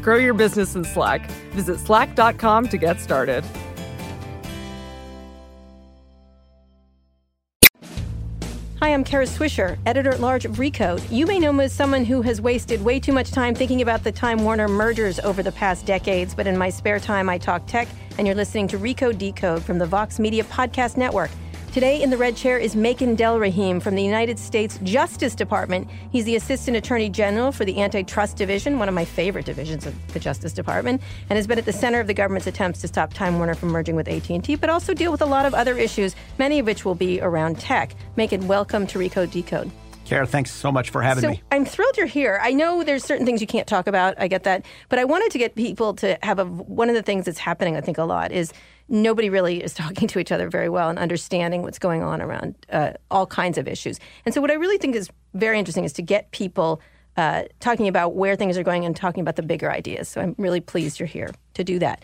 Grow your business in Slack. Visit slack.com to get started. Hi, I'm Kara Swisher, editor-at-large of Recode. You may know me as someone who has wasted way too much time thinking about the Time Warner mergers over the past decades, but in my spare time, I talk tech, and you're listening to Recode Decode from the Vox Media Podcast Network. Today in the red chair is Makan Delrahim from the United States Justice Department. He's the Assistant Attorney General for the Antitrust Division, one of my favorite divisions of the Justice Department, and has been at the center of the government's attempts to stop Time Warner from merging with AT&T, but also deal with a lot of other issues, many of which will be around tech. Makan, welcome to Recode Decode. Kara, thanks so much for having me. I'm thrilled you're here. I know there's certain things you can't talk about. I get that. But I wanted to get people to have one of the things that's happening, I think, a lot is nobody really is talking to each other very well and understanding what's going on around all kinds of issues. And so what I really think is very interesting is to get people talking about where things are going and talking about the bigger ideas. So I'm really pleased you're here to do that.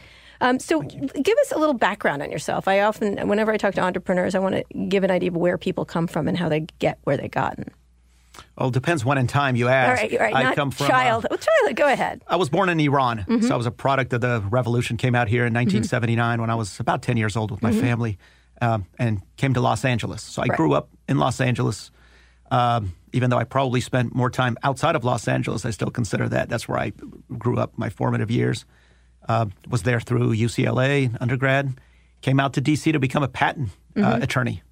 So give us a little background on yourself. I often, whenever I talk to entrepreneurs, I want to give an idea of where people come from and how they get where they've gotten. Well, it depends when in time you ask. All right. I come from child, go ahead. I was born in Iran, so I was a product of the revolution. Came out here in 1979 when I was about 10 years old with my family, and came to Los Angeles. So I grew up in Los Angeles. Even though I probably spent more time outside of Los Angeles, I still consider that's where I grew up my formative years. Was there through UCLA undergrad. Came out to D.C. to become a patent attorney.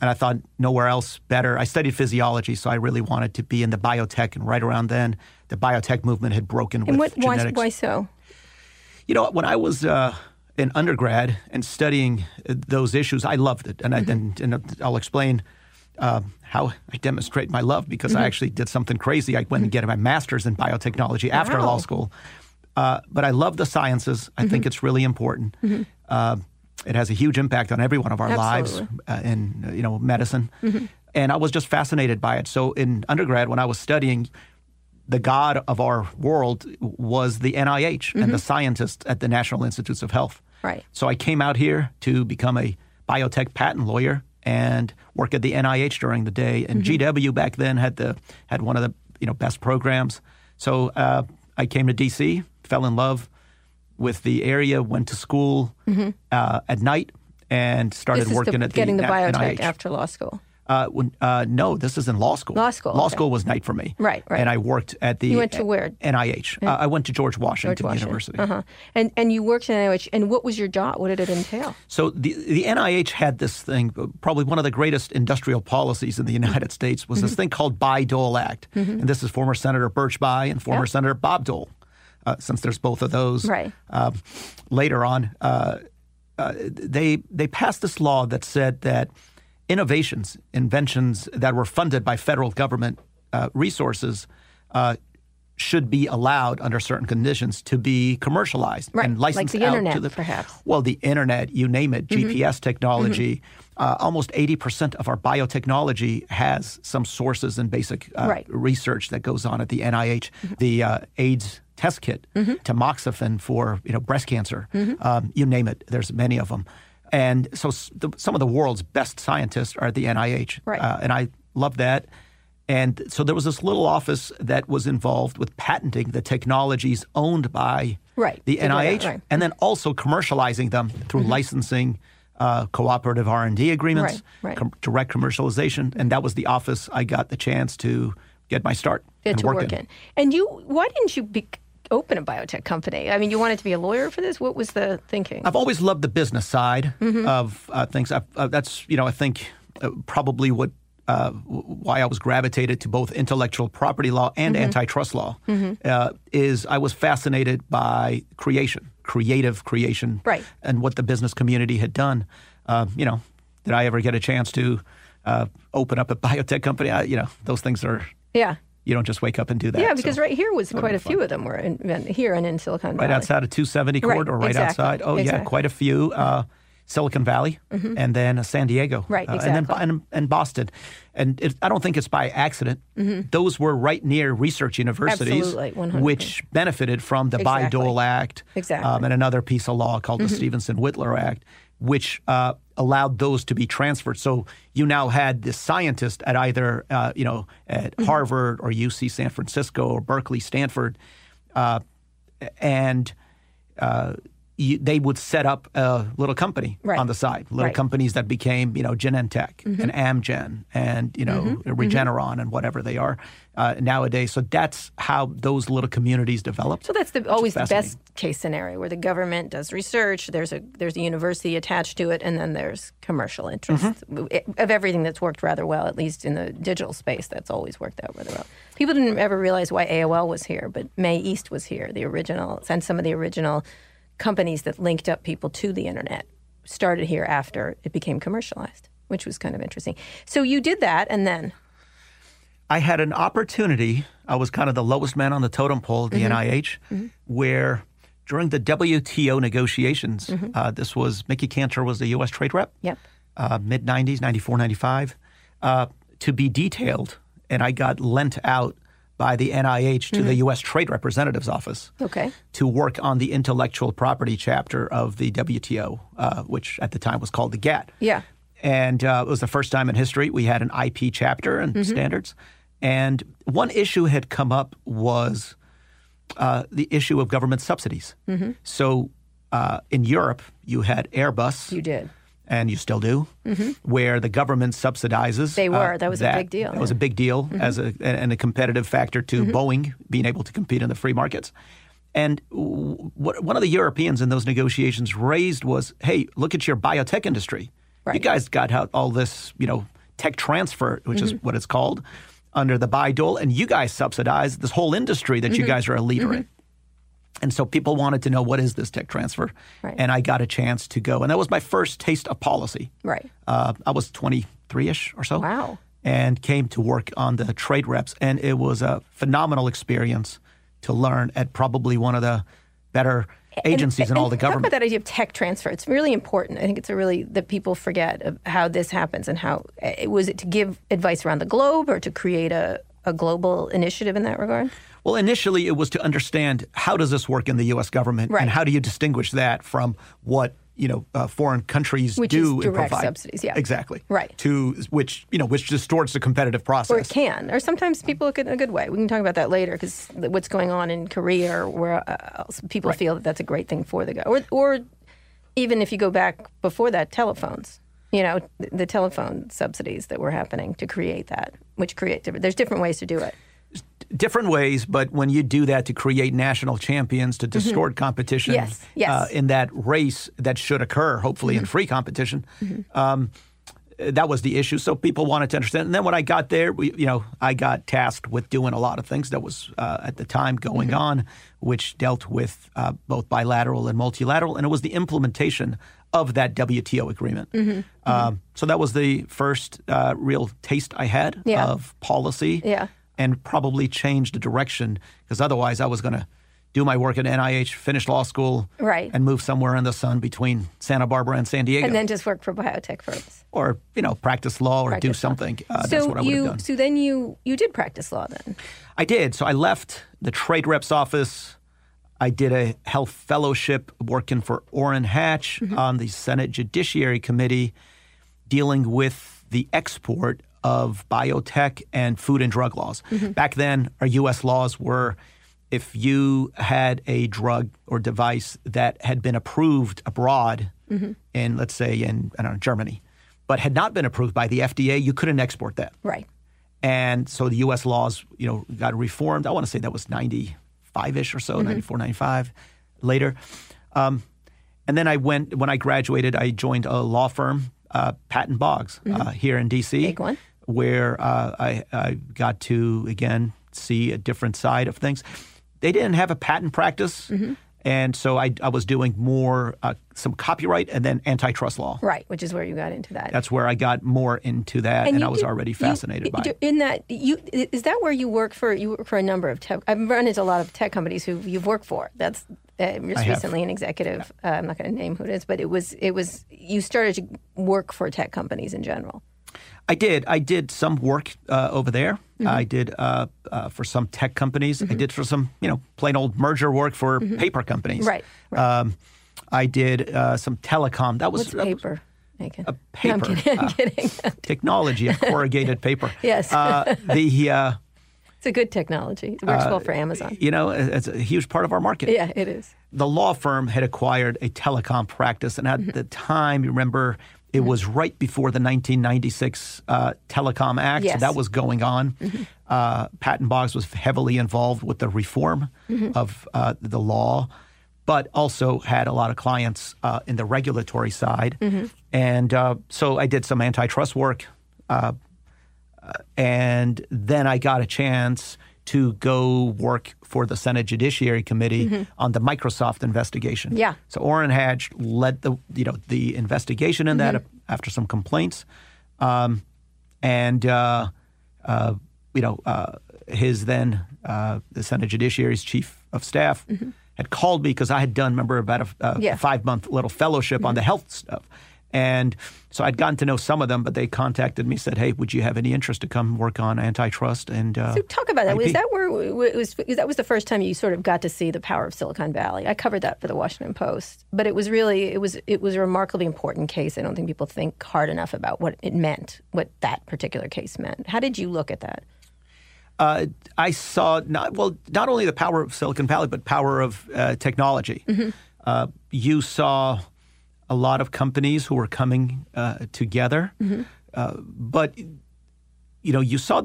And I thought nowhere else better. I studied physiology, so I really wanted to be in the biotech. And right around then, the biotech movement had broken with genetics. Why so? You know, when I was an undergrad and studying those issues, I loved it. And, and I'll explain how I demonstrate my love because I actually did something crazy. I went and got my master's in biotechnology after law school. But I love the sciences. I think it's really important. It has a huge impact on every one of our lives in medicine. And I was just fascinated by it. So in undergrad, when I was studying, the god of our world was the NIH and the scientists at the National Institutes of Health. Right. So I came out here to become a biotech patent lawyer and work at the NIH during the day. And GW back then had one of the best programs. So I came to DC, fell in love with the area, went to school at night, and started working at the NIH. Getting the biotech after law school? No, this is in law school. Law school was night for me. Right. And I worked at the NIH. You went to where? NIH. I went to George Washington University. And you worked at NIH, and what was your job? What did it entail? So the NIH had this thing, probably one of the greatest industrial policies in the United States was this thing called Bayh-Dole Act. And this is former Senator Birch Bayh and former Senator Bob Dole. Since there's both of those, later on, they passed this law that said that inventions that were funded by federal government resources should be allowed under certain conditions to be commercialized and licensed out to the perhaps. Well, the internet, you name it, GPS technology. Almost 80% of our biotechnology has some sources and basic research that goes on at the NIH. The AIDS test kit, tamoxifen for breast cancer, you name it. There's many of them. And so some of the world's best scientists are at the NIH. And I love that. And so there was this little office that was involved with patenting the technologies owned by the NIH and then also commercializing them through licensing, cooperative R&D agreements, direct commercialization. And that was the office I got the chance to get my start and work in. And why didn't you open a biotech company? I mean, you wanted to be a lawyer for this? What was the thinking? I've always loved the business side of things. That's, I think probably what why I was gravitated to both intellectual property law and antitrust law is I was fascinated by creative creation, and what the business community had done. Did I ever get a chance to open up a biotech company? Those things are you don't just wake up and do that. Yeah, because right here was quite a few of them were in, here and in Silicon Valley. Right outside of 270 corridor, or right outside. Oh, yeah, quite a few. Silicon Valley, and then San Diego. Right, exactly. And then and Boston. And I don't think it's by accident. Those were right near research universities, which benefited from the Bayh-Dole Act and another piece of law called the Stevenson-Whitler Act, which allowed those to be transferred. So you now had this scientist at either, at Harvard or UC San Francisco or Berkeley, Stanford, they would set up a little company on the side, companies that became, Genentech and Amgen and, Regeneron and whatever they are nowadays. So that's how those little communities develop. So that's always the best case scenario where the government does research, there's a university attached to it, and then there's commercial interests of everything that's worked rather well, at least in the digital space. That's always worked out rather well. People didn't ever realize why AOL was here, but Mae East was here, the original, and some of the original companies that linked up people to the internet started here after it became commercialized, which was kind of interesting. So you did that, and then? I had an opportunity. I was kind of the lowest man on the totem pole at the NIH, where during the WTO negotiations, this was, Mickey Cantor was the U.S. trade rep, mid-'90s, 94, 95, to be detailed. And I got lent out by the NIH to the U.S. Trade Representative's Office to work on the intellectual property chapter of the WTO, which at the time was called the GATT. Yeah. And it was the first time in history we had an IP chapter and standards. And one issue had come up was the issue of government subsidies. So in Europe, you had Airbus. You did. And you still do, where the government subsidizes. They were. That was a big deal. That was a big deal and a competitive factor to Boeing being able to compete in the free markets. And what one of the Europeans in those negotiations raised was, hey, look at your biotech industry. Right. You guys got out all this, tech transfer, which is what it's called, under the Bayh-Dole, and you guys subsidize this whole industry that you guys are a leader in. And so people wanted to know, what is this tech transfer? Right. And I got a chance to go. And that was my first taste of policy. Right. I was 23-ish or so. Wow. And came to work on the trade reps. And it was a phenomenal experience to learn at probably one of the better agencies in all the government. Talk about that idea of tech transfer. It's really important. I think it's that people forget of how this happens and how it was it to give advice around the globe or to create a global initiative in that regard? Well, initially it was to understand how does this work in the U.S. government and how do you distinguish that from what foreign countries do and provide. Which is direct subsidies, exactly. Right. To which distorts the competitive process. Or it can. Or sometimes people look at it in a good way. We can talk about that later because what's going on in Korea or where people feel that that's a great thing for the guy. Or even if you go back before that, telephones. The telephone subsidies that were happening to create that, there's different ways to do it. Different ways, but when you do that to create national champions, to distort competition in that race that should occur, hopefully, in free competition, that was the issue. So people wanted to understand. And then when I got there, I got tasked with doing a lot of things that was at the time going on, which dealt with both bilateral and multilateral. And it was the implementation of that WTO agreement. So that was the first real taste I had of policy and probably changed the direction because otherwise I was going to do my work at NIH, finish law school, and move somewhere in the sun between Santa Barbara and San Diego. And then just work for biotech firms. Or, practice law or do something. That's what I would have done. So then you did practice law then? I did. So I left the trade rep's office. I did a health fellowship working for Orrin Hatch on the Senate Judiciary Committee dealing with the export of biotech and food and drug laws. Back then, our U.S. laws were if you had a drug or device that had been approved abroad in, let's say, Germany, but had not been approved by the FDA, you couldn't export that. Right. And so the U.S. laws, got reformed. I want to say that was 95-ish or so, 94, 95 later. And then when I graduated, I joined a law firm, Patton Boggs, here in D.C. Big one. Where I got to, again, see a different side of things. They didn't have a patent practice, And so I was doing more some copyright and then antitrust law. Right, which is where you got into that. That's where I got more into that, and I was already fascinated by it. In that, is that where you work for? You work for a number of tech. I've run into a lot of tech companies who you've worked for. That's just recently an executive. I'm not going to name who it is, but it was. You started to work for tech companies in general. I did. I did some work over there. Mm-hmm. I did for some tech companies. Mm-hmm. I did for some, plain old merger work for mm-hmm. paper companies. Right. I did some telecom. That was What's paper. A paper. No, I'm kidding. Technology of corrugated paper. Yes. It's a good technology. It works well for Amazon. It's a huge part of our market. Yeah, it is. The law firm had acquired a telecom practice, and at mm-hmm. the time, you remember. It was right before the 1996 Telecom Act. Yes. So that was going on. Mm-hmm. Patton Boggs was heavily involved with the reform mm-hmm. of the law, but also had a lot of clients in the regulatory side. Mm-hmm. And so I did some antitrust work. And then I got a chance to go work for the Senate Judiciary Committee mm-hmm. on the Microsoft investigation. Yeah. So Orrin Hatch led the investigation in mm-hmm. that after some complaints, his then the Senate Judiciary's chief of staff mm-hmm. had called me because I had done about a 5-month little fellowship mm-hmm. on the health stuff. And so I'd gotten to know some of them, but they contacted me, said, "Hey, would you have any interest to come work on antitrust?" And so talk about that. IP. Was that that was the first time you sort of got to see the power of Silicon Valley? I covered that for the Washington Post, but it was really it was a remarkably important case. I don't think people think hard enough about what it meant, what that particular case meant. How did you look at that? I saw not only the power of Silicon Valley, but power of technology. Mm-hmm. You saw a lot of companies who were coming together, mm-hmm. But you saw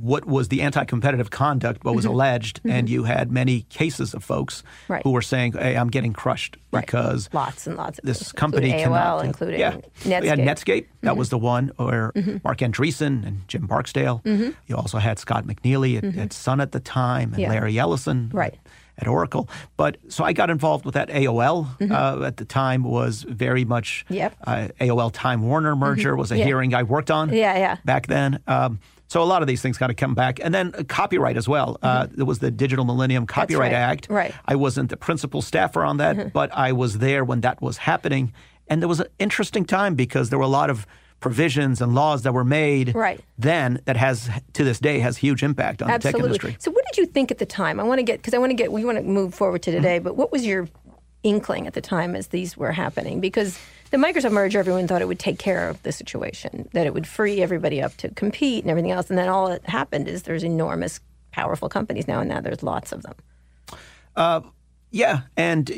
what was the anti-competitive conduct, what was mm-hmm. alleged, mm-hmm. and you had many cases of folks right. who were saying, "Hey, I'm getting crushed because lots and lots of this company cannot." AOL, including Netscape. We had Netscape. Mm-hmm. That was the one, or mm-hmm. Mark Andreessen and Jim Barksdale. Mm-hmm. You also had Scott McNeely at, mm-hmm. at Sun at the time, and Larry Ellison. Right. At Oracle. But so I got involved with that. AOL mm-hmm. At the time was very much AOL Time Warner merger mm-hmm. was a hearing I worked on back then. So a lot of these things kind of come back. And then copyright as well. Mm-hmm. There was the Digital Millennium Copyright Act. Right. I wasn't the principal staffer on that, mm-hmm. but I was there when that was happening. And there was an interesting time because there were a lot of provisions and laws that were made then that to this day has huge impact on the tech industry. So what did you think at the time? We want to move forward to today, mm-hmm. but what was your inkling at the time as these were happening? Because the Microsoft merger, everyone thought it would take care of the situation, that it would free everybody up to compete and everything else. And then all that happened is there's enormous, powerful companies now, and now there's lots of them. Yeah. And,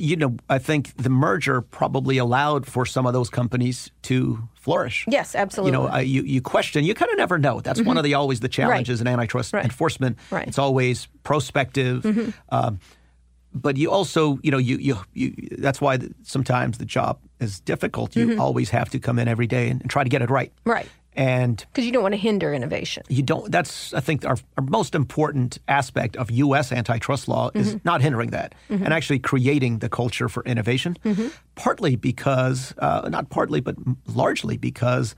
I think the merger probably allowed for some of those companies to flourish. Yes, absolutely. You question, you kind of never know. That's mm-hmm. one of the challenges in antitrust enforcement. Right. It's always prospective. Mm-hmm. But you also, that's why sometimes the job is difficult. You mm-hmm. always have to come in every day and try to get it right. Right. And because you don't want to hinder innovation. You don't. That's, I think, our most important aspect of U.S. antitrust law mm-hmm. is not hindering that mm-hmm. and actually creating the culture for innovation, mm-hmm. partly because, not partly, but largely because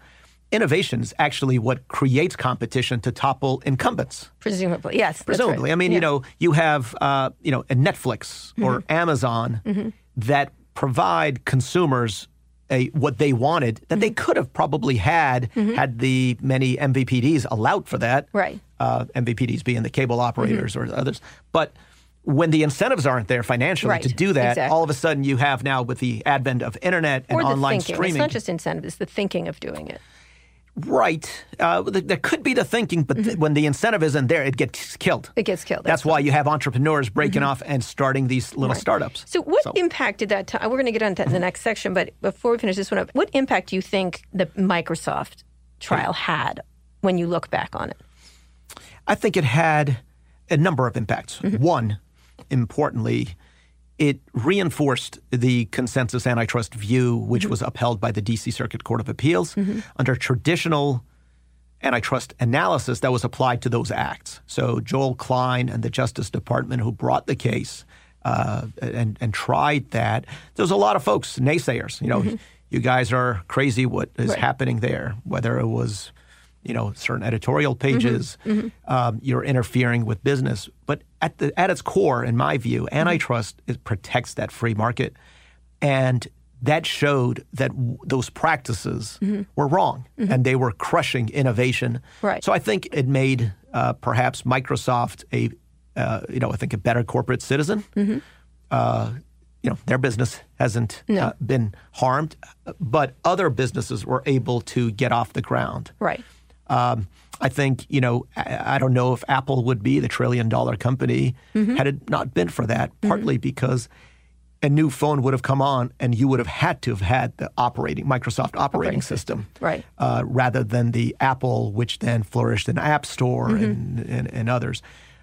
innovation is actually what creates competition to topple incumbents. Presumably, yes. Presumably. Right. I mean, you have, a Netflix mm-hmm. or Amazon mm-hmm. that provide consumers what they wanted that mm-hmm. they could have probably had the many MVPDs allowed for that. Right. MVPDs being the cable operators mm-hmm. or others. But when the incentives aren't there financially to do that, all of a sudden you have now with the advent of internet and online streaming. It's not just incentive, it's the thinking of doing it. Right. There could be the thinking, but mm-hmm. When the incentive isn't there, it gets killed. That's why you have entrepreneurs breaking mm-hmm. off and starting these little startups. So what impact did that we're going to get on that in the next section, but before we finish this one up, what impact do you think the Microsoft trial had when you look back on it? I think it had a number of impacts. Mm-hmm. One, importantly, it reinforced the consensus antitrust view, which mm-hmm. was upheld by the D.C. Circuit Court of Appeals mm-hmm. under traditional antitrust analysis that was applied to those acts. So Joel Klein and the Justice Department, who brought the case, and tried that. There's a lot of folks, naysayers, you know, mm-hmm. you guys are crazy what is right. happening there, whether it was, you know, certain editorial pages, mm-hmm. Mm-hmm. You're interfering with business. But at its core, in my view, mm-hmm. antitrust protects that free market. And that showed that those practices mm-hmm. were wrong, mm-hmm. and they were crushing innovation. Right. So I think it made perhaps Microsoft a better corporate citizen. Mm-hmm. Their business hasn't been harmed, but other businesses were able to get off the ground. Right. I think, I don't know if Apple would be the $1 trillion company mm-hmm. had it not been for that, partly mm-hmm. because a new phone would have come on and you would have had the Microsoft operating system. Right. Rather than the Apple, which then flourished in App Store mm-hmm. and others.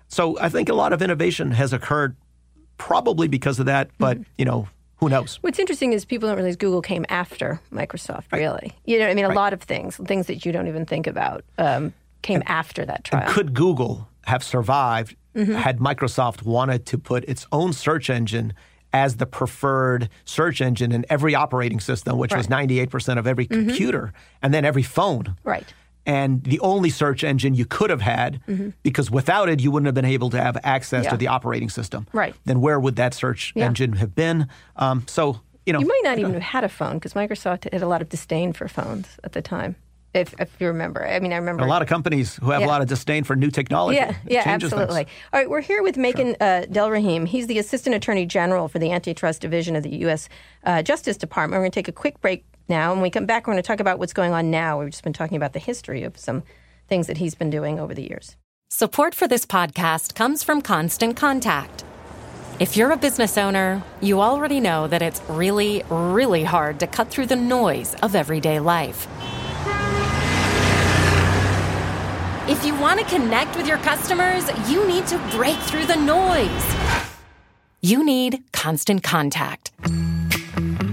So I think a lot of innovation has occurred probably because of that, but, mm-hmm. Who knows? What's interesting is people don't realize Google came after Microsoft, right. really. You know what I mean? A right. lot of things that you don't even think about, came after that trial. And could Google have survived mm-hmm. had Microsoft wanted to put its own search engine as the preferred search engine in every operating system, which right. was 98% of every computer, mm-hmm. and then every phone. Right. And the only search engine you could have had, mm-hmm. because without it, you wouldn't have been able to have access to the operating system. Right. Then where would that search engine have been? You might not even have had a phone, because Microsoft had a lot of disdain for phones at the time, if you remember. I mean, I remember. A lot of companies who have a lot of disdain for new technology. Yeah, absolutely. Things. All right, we're here with Makan Delrahim. He's the Assistant Attorney General for the Antitrust Division of the U.S. Justice Department. We're going to take a quick break. Now, when we come back, we're going to talk about what's going on now. We've just been talking about the history of some things that he's been doing over the years. Support for this podcast comes from Constant Contact. If you're a business owner, you already know that it's really, really hard to cut through the noise of everyday life. If you want to connect with your customers, you need to break through the noise. You need Constant Contact.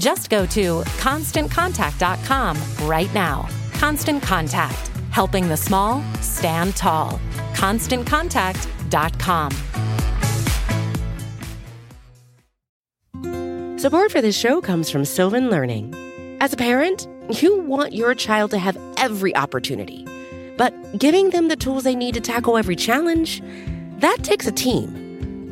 Just go to ConstantContact.com right now. Constant Contact, helping the small stand tall. ConstantContact.com. Support for this show comes from Sylvan Learning. As a parent, you want your child to have every opportunity, but giving them the tools they need to tackle every challenge, that takes a team.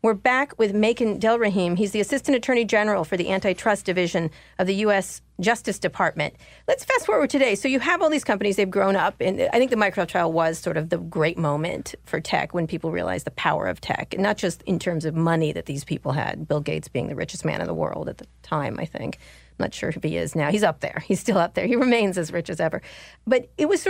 We're back with Makan Delrahim. He's the Assistant Attorney General for the Antitrust Division of the U.S. Justice Department. Let's fast forward today. So you have all these companies, they've grown up, and I think the Microsoft trial was sort of the great moment for tech, when people realized the power of tech, and not just in terms of money that these people had, Bill Gates being the richest man in the world at the time, I think. I'm not sure if he is now. He's up there. He's still up there. He remains as rich as ever. But it was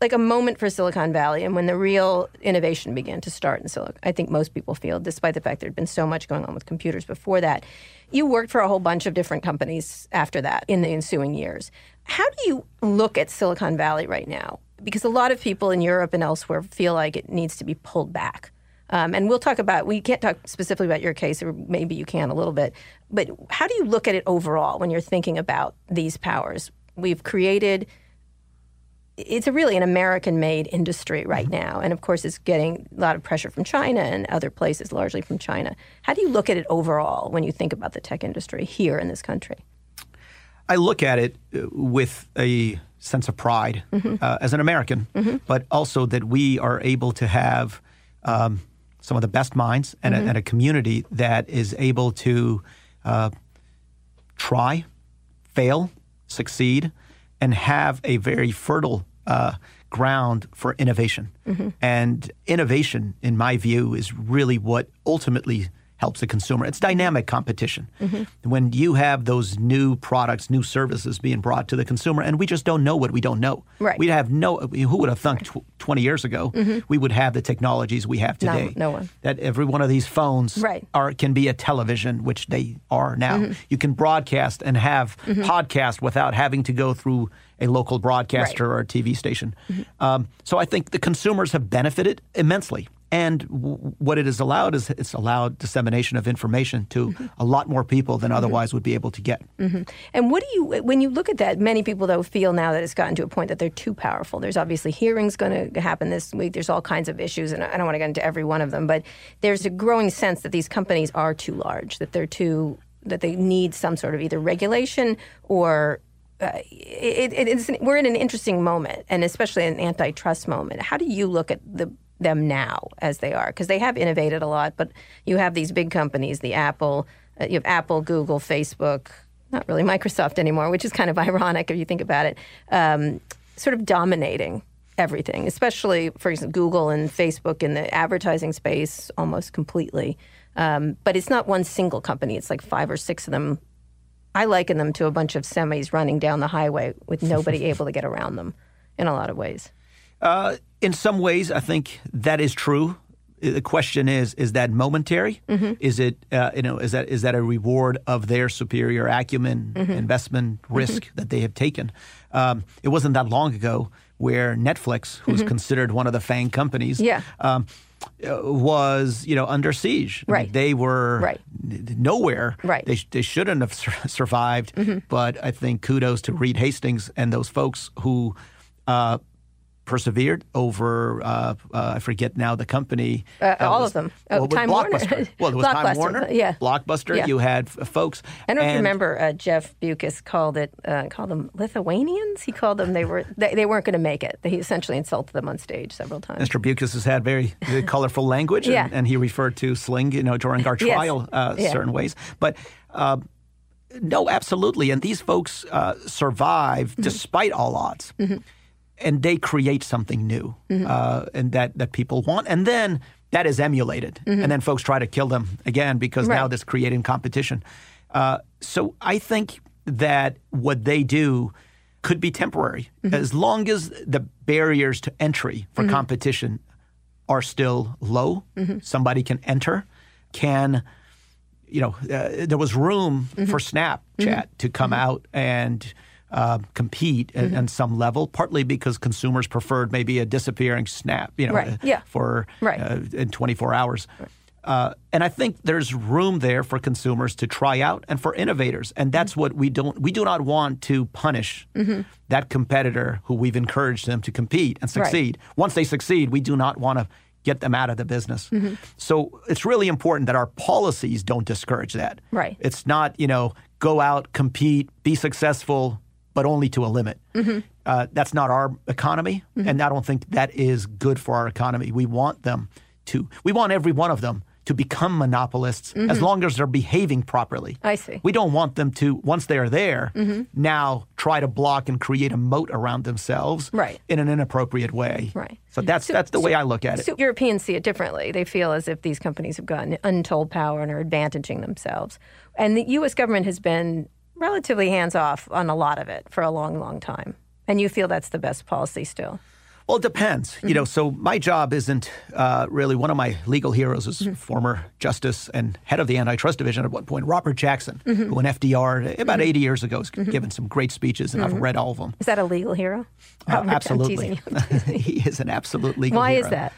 like a moment for Silicon Valley, and when the real innovation began to start in Silicon. I think most people feel, despite the fact there had been so much going on with computers before that. You worked for a whole bunch of different companies after that in the ensuing years. How do you look at Silicon Valley right now? Because a lot of people in Europe and elsewhere feel like it needs to be pulled back. And we'll talk about, we can't talk specifically about your case, or maybe you can a little bit, but how do you look at it overall when you're thinking about these powers? We've created, it's really an American-made industry right now. And of course, it's getting a lot of pressure from China and other places, largely from China. How do you look at it overall when you think about the tech industry here in this country? I look at it with a sense of pride as an American, but also that we are able to have some of the best minds and, and a community that is able to try, fail, succeed, and have a very fertile ground for innovation. And innovation, in my view, is really what ultimately helps the consumer. It's dynamic competition. When you have those new products, new services being brought to the consumer, and we just don't know what we don't know. Right. We'd have no, who would have thunk 20 years ago we would have the technologies we have today? No one. That every one of these phones can be a television, which they are now. You can broadcast and have podcast without having to go through a local broadcaster or a TV station. So I think the consumers have benefited immensely. And what it has allowed is it's allowed dissemination of information to a lot more people than otherwise would be able to get. And what do you, when you look at that, many people though feel now that it's gotten to a point that they're too powerful. There's obviously hearings going to happen this week. There's all kinds of issues, and I don't want to get into every one of them, but there's a growing sense that these companies are too large, that they're too, that they need some sort of either regulation or we're in an interesting moment, and especially an antitrust moment. How do you look at the them now as they are? Because they have innovated a lot, but you have these big companies, the Apple, you have Apple, Google, Facebook, not really Microsoft anymore, which is kind of ironic if you think about it, sort of dominating everything, especially, for example, Google and Facebook in the advertising space almost completely. But it's not one single company. It's like 5 or 6 of them. I liken them to a bunch of semis running down the highway with nobody able to get around them in a lot of ways. In some ways, I think that is true. The question is that momentary? Is it, is that a reward of their superior acumen, investment, risk that they have taken? It wasn't that long ago where Netflix, who's considered one of the FANG companies, was, you know, under siege. I mean, they were nowhere. They shouldn't have survived. But I think kudos to Reed Hastings and those folks who persevered over, I forget now the company. All of them. Oh, Time Warner. Well, there was Time Warner. Blockbuster. You had folks. I don't remember Jeff Bukas called them Lithuanians. He called them, they weren't going to make it. He essentially insulted them on stage several times. Mr. Bukas has had very, very colorful language, and he referred to Sling, you know, during our trial certain ways. But no, absolutely. And these folks survive despite all odds. And they create something new and that people want. And then that is emulated. And then folks try to kill them again because now that's creating competition. So I think that what they do could be temporary as long as the barriers to entry for competition are still low. Somebody can enter, there was room for Snapchat to come out and compete on some level, partly because consumers preferred maybe a disappearing snap, for in 24 hours. And I think there's room there for consumers to try out and for innovators. And that's what we do not want to punish that competitor who we've encouraged them to compete and succeed. Once they succeed, we do not want to get them out of the business. So it's really important that our policies don't discourage that. It's not, go out, compete, be successful, but only to a limit. That's not our economy, and I don't think that is good for our economy. We want every one of them to become monopolists as long as they're behaving properly. I see. We don't want them to, once they are there, now try to block and create a moat around themselves in an inappropriate way. So that's the way I look at it. So Europeans see it differently. They feel as if these companies have gotten untold power and are advantaging themselves. And the U.S. government has been relatively hands-off on a lot of it for a long, long time. And you feel that's the best policy still? Well, it depends. So my job isn't really, one of my legal heroes is former justice and head of the Antitrust Division at one point, Robert Jackson, who in FDR about 80 years ago has given some great speeches, and I've read all of them. Is that a legal hero? Absolutely. He is an absolute legal hero. Why is that?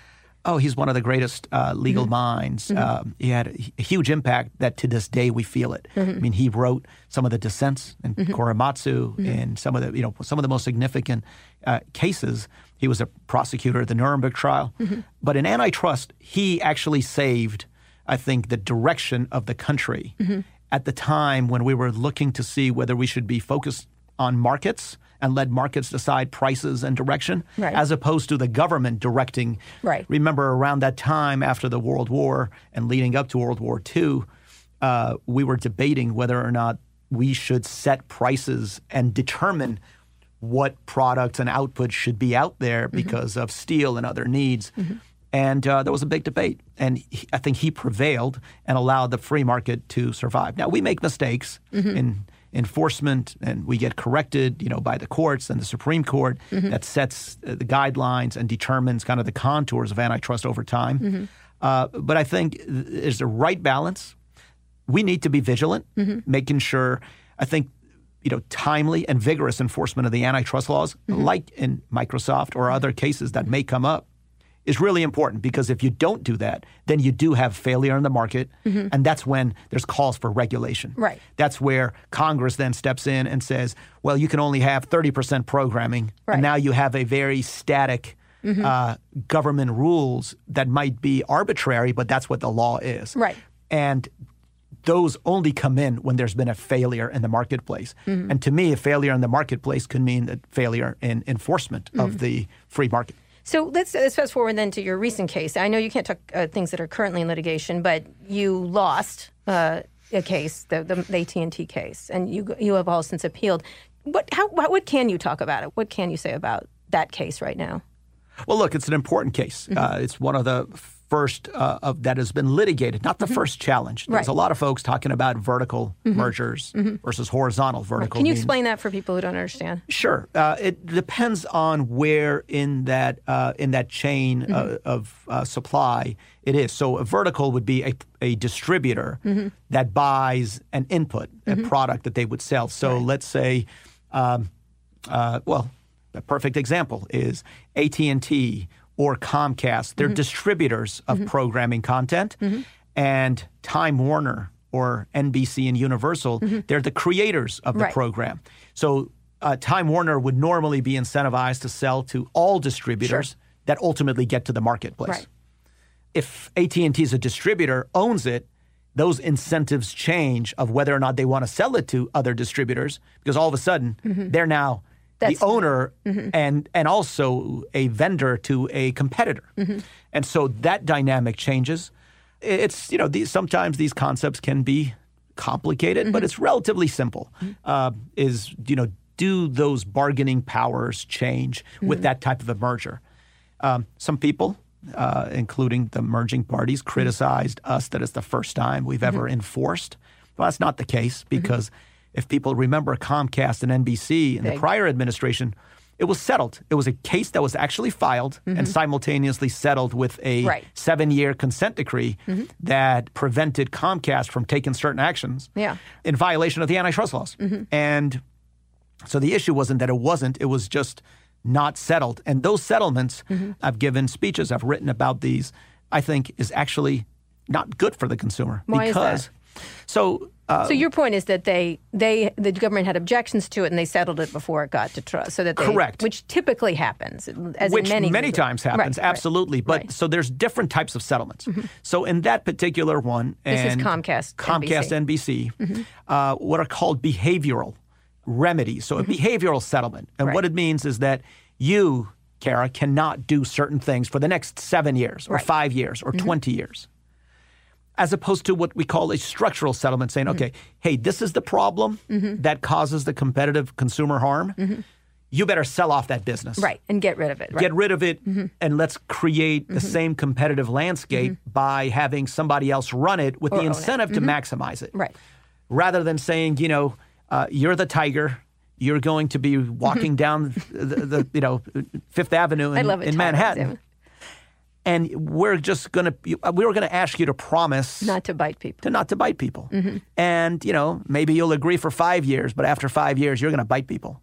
oh, he's one of the greatest legal minds. Mm-hmm. He had a huge impact that to this day we feel it. Mm-hmm. I mean, he wrote some of the dissents in Korematsu and some of the, some of the most significant cases. He was a prosecutor at the Nuremberg trial. Mm-hmm. But in antitrust, he actually saved, I think, the direction of the country at the time when we were looking to see whether we should be focused on markets and let markets decide prices and direction, as opposed to the government directing. Right. Remember, around that time after the World War and leading up to World War II, we were debating whether or not we should set prices and determine what products and outputs should be out there because of steel and other needs. Mm-hmm. And there was a big debate. And I think he prevailed and allowed the free market to survive. Now, we make mistakes in enforcement, and we get corrected, by the courts and the Supreme Court that sets the guidelines and determines kind of the contours of antitrust over time. But I think there's the right balance. We need to be vigilant, making sure, I think, timely and vigorous enforcement of the antitrust laws, like in Microsoft or other cases that may come up, is really important, because if you don't do that, then you do have failure in the market, and that's when there's calls for regulation. Right. That's where Congress then steps in and says, well, you can only have 30% programming, and now you have a very static government rules that might be arbitrary, but that's what the law is. Right. And those only come in when there's been a failure in the marketplace. And to me, a failure in the marketplace could mean a failure in enforcement of the free market. So let's fast forward then to your recent case. I know you can't talk things that are currently in litigation, but you lost a case, the AT&T case, and you have all since appealed. What can you talk about it? What can you say about that case right now? Well, look, it's an important case. It's one of the first that has been litigated, not the first challenge. There's a lot of folks talking about vertical mergers versus horizontal vertical. Can you explain that for people who don't understand? Sure. It depends on where in that chain of supply it is. So a vertical would be a distributor that buys an input, a product that they would sell. So let's say, a perfect example is AT&T or Comcast. They're distributors of programming content. And Time Warner or NBC and Universal, they're the creators of the program. So Time Warner would normally be incentivized to sell to all distributors that ultimately get to the marketplace. Right. If AT&T is a distributor, owns it, those incentives change of whether or not they want to sell it to other distributors, because all of a sudden they're now the owner and also a vendor to a competitor. And so that dynamic changes. It's, sometimes these concepts can be complicated, but it's relatively simple. Do those bargaining powers change with that type of a merger? Some people, including the merging parties, criticized us that it's the first time we've ever enforced. Well, that's not the case, because if people remember Comcast and NBC in the prior administration, it was settled. It was a case that was actually filed and simultaneously settled with a 7-year consent decree that prevented Comcast from taking certain actions in violation of the antitrust laws. And so the issue wasn't that it wasn't. It was just not settled. And those settlements, I've given speeches, I've written about these, I think is actually not good for the consumer. Why is that? So your point is that the government had objections to it and they settled it before it got to trial. So that correct. Which typically happens, as which in many times happens, absolutely. But so there's different types of settlements. So in that particular one, this is Comcast NBC, what are called behavioral remedies. So a behavioral settlement, and what it means is that you, Kara, cannot do certain things for the next 7 years or 5 years or 20 years. As opposed to what we call a structural settlement, saying, okay, hey, this is the problem that causes the competitive consumer harm. You better sell off that business. Right, and get rid of it. Right. Get rid of it, and let's create the same competitive landscape by having somebody else run it with the incentive to maximize it. Right. Rather than saying, you're the tiger, you're going to be walking down the Fifth Avenue in Manhattan. And we were going to ask you to promise not to bite people. And, maybe you'll agree for 5 years, but after 5 years, you're going to bite people.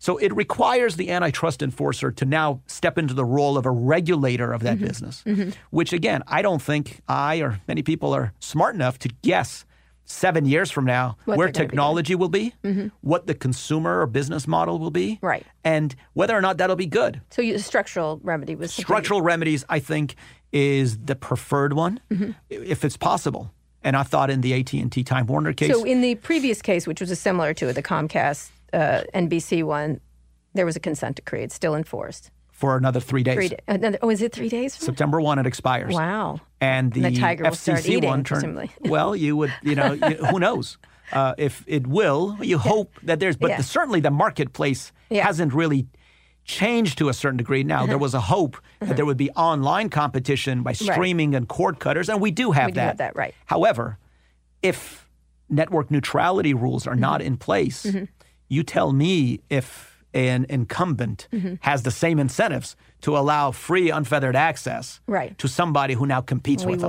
So it requires the antitrust enforcer to now step into the role of a regulator of that business, which, again, I don't think I or many people are smart enough to guess 7 years from now where technology will be, what the consumer or business model will be, and whether or not that'll be good. So the structural remedy was structural remedies, I think, is the preferred one, if it's possible. And I thought in the AT&T Time Warner case. So in the previous case, which was similar to the Comcast NBC one, there was a consent decree. It's still enforced. For another 3 days. Is it 3 days? September 1, it expires. Wow. And the tiger FCC will start eating, one turned, well, you would, you know, who knows? If it will, you hope that there's, but certainly the marketplace hasn't really changed to a certain degree. Now, there was a hope that there would be online competition by streaming and cord cutters, and we do have that. Right. However, if network neutrality rules are not in place, you tell me if an incumbent has the same incentives to allow free, unfettered access to somebody who now competes with them.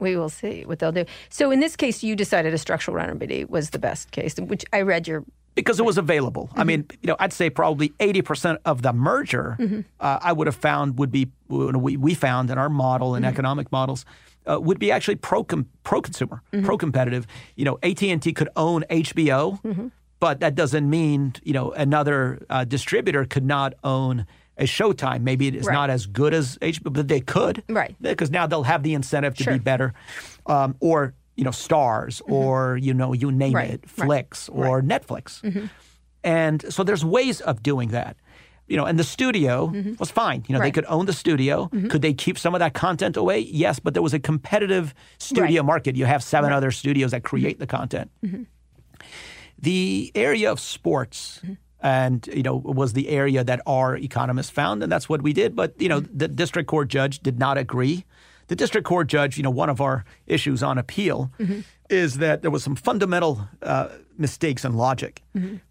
We will see what they'll do. So in this case, you decided a structural remedy was the best case, which I read your... Because it was available. I mean, you know, I'd say probably 80% of the merger I would have found would be, we found in our model and economic models, would be actually pro-consumer, pro-competitive. You know, AT&T could own HBO, but that doesn't mean, you know, another distributor could not own a Showtime. Maybe it is not as good as HBO, but they could. Right. Because now they'll have the incentive to be better. Or, you know, Stars or, you know, you name it, Flix or Netflix. And so there's ways of doing that. You know, and the studio was fine. You know, they could own the studio. Could they keep some of that content away? Yes, but there was a competitive studio market. You have seven other studios that create the content. The area of sports and, you know, was the area that our economists found, and that's what we did. But, you know, the district court judge did not agree. The district court judge, you know, one of our issues on appeal is that there was some fundamental mistakes in logic